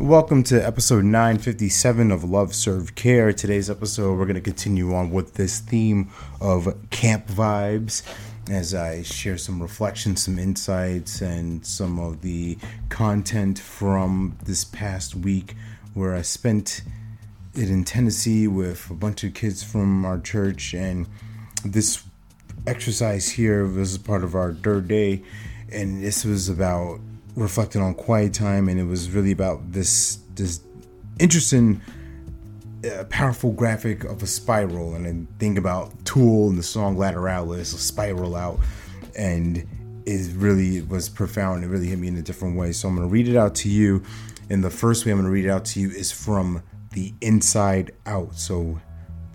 Welcome to episode 957 of Love, Serve, Care. Today's episode, we're going to continue on with this theme of camp vibes as I share some reflections, some insights, and some of the content from this past week where I spent it in Tennessee with a bunch of kids from our church. And this exercise here was part of our Dirt Day, and this was about reflecting on quiet time, and it was really about this interesting, powerful graphic of a spiral, and I think about Tool and the song Lateralus, Spiral Out, and it really was profound. It really hit me in a different way, so I'm going to read it out to you, and the first way I'm going to read it out to you is from the inside out. So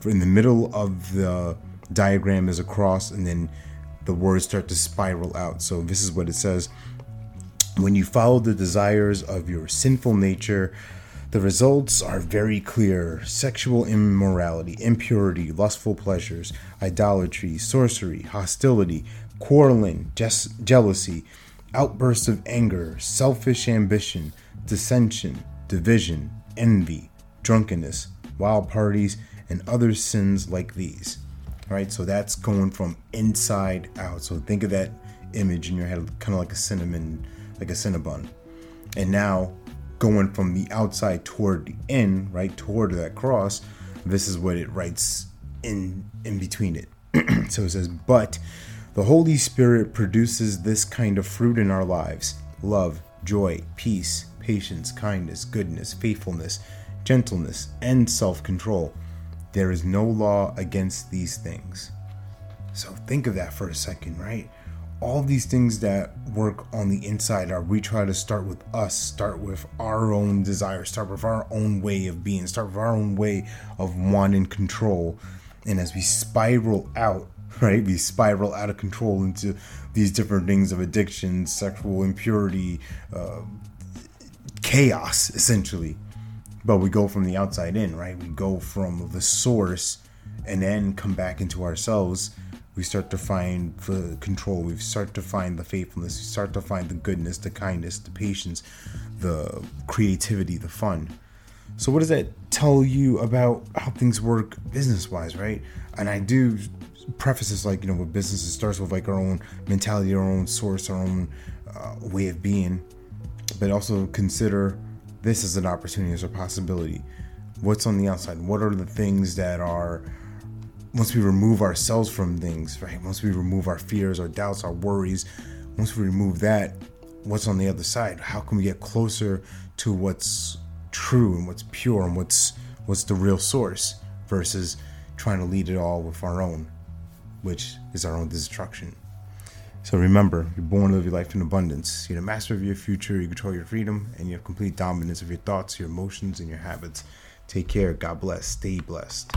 in the middle of the diagram is a cross, and then the words start to spiral out. So this is what it says. When you follow the desires of your sinful nature, the results are very clear. Sexual immorality, impurity, lustful pleasures, idolatry, sorcery, hostility, quarreling, jealousy, outbursts of anger, selfish ambition, dissension, division, envy, drunkenness, wild parties, and other sins like these. All right, so that's going from inside out. So think of that image in your head, kind of like a Cinnabon. And now going from the outside toward the end, right toward that cross, this is what it writes in between it. So it says, but the Holy Spirit produces this kind of fruit in our lives: love, joy, peace, patience, kindness, goodness, faithfulness, gentleness, and self-control. There is no law against these things. So think of that for a second, right? All these things that work on the inside are, we try to start with us, start with our own desires, start with our own way of being, start with our own way of wanting control. And as we spiral out, right, we spiral out of control into these different things of addiction, sexual impurity, chaos, essentially. But we go from the outside in, right? We go from the source and then come back into ourselves. We start to find the control, we start to find the faithfulness, we start to find the goodness, the kindness, the patience, the creativity, the fun. So what does that tell you about how things work business-wise, right? And I do preface this like, with business, it starts with like our own mentality, our own source, our own way of being. But also consider this as an opportunity, as a possibility. What's on the outside? What are the things that are... Once we remove ourselves from things, right? Once we remove our fears, our doubts, our worries, once we remove that, what's on the other side? How can we get closer to what's true and what's pure and what's the real source versus trying to lead it all with our own, which is our own destruction. So remember, you're born to live your life in abundance. You're the master of your future, you control your freedom, and you have complete dominance of your thoughts, your emotions, and your habits. Take care. God bless. Stay blessed.